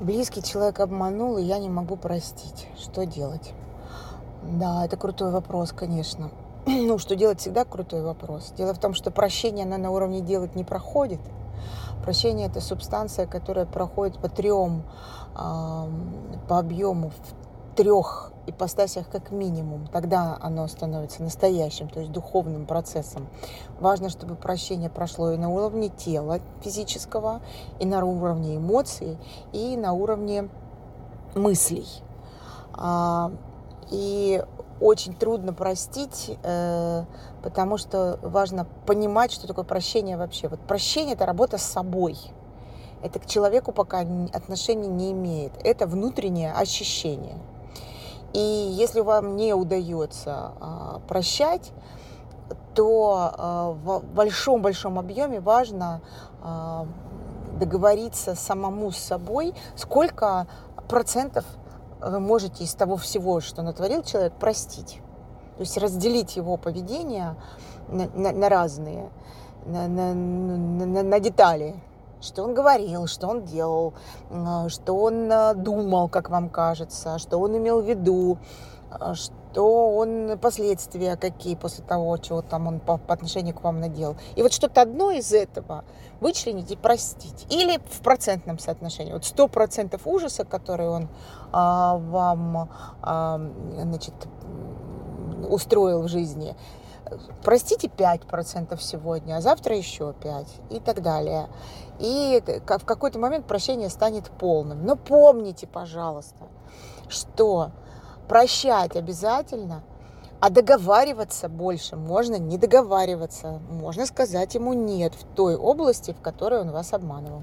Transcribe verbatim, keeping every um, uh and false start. близкий человек обманул, и я не могу простить. Что делать? Да, это крутой вопрос, конечно. Ну, что делать, всегда крутой вопрос. Дело в том, что прощение, она на уровне делать не проходит. Прощение – это субстанция, которая проходит по трем, э, по объему в трех ипостасях как минимум. Тогда оно становится настоящим, то есть духовным процессом. Важно, чтобы прощение прошло и на уровне тела физического, и на уровне эмоций, и на уровне мыслей. А, и... Очень трудно простить, потому что важно понимать, что такое прощение вообще. Вот прощение – это работа с собой. Это к человеку пока отношения не имеет. Это внутреннее ощущение. И если вам не удается прощать, то в большом-большом объеме важно договориться самому с собой, сколько процентов вы можете из того всего, что натворил человек, простить. То есть разделить его поведение на, на, на разные, на, на, на, на детали. Что он говорил, что он делал, что он думал, как вам кажется, что он имел в виду, что он последствия какие после того, чего там он по, по отношению к вам наделал. И вот что-то одно из этого вычленить и простить. Или в процентном соотношении. Вот сто процентов ужаса, который он а, вам а, значит, устроил в жизни, простите пять процентов сегодня, а завтра еще пять процентов и так далее. И в какой-то момент прощение станет полным. Но помните, пожалуйста, что прощать обязательно, а договариваться больше можно не договариваться. Можно сказать ему «нет» в той области, в которой он вас обманывал.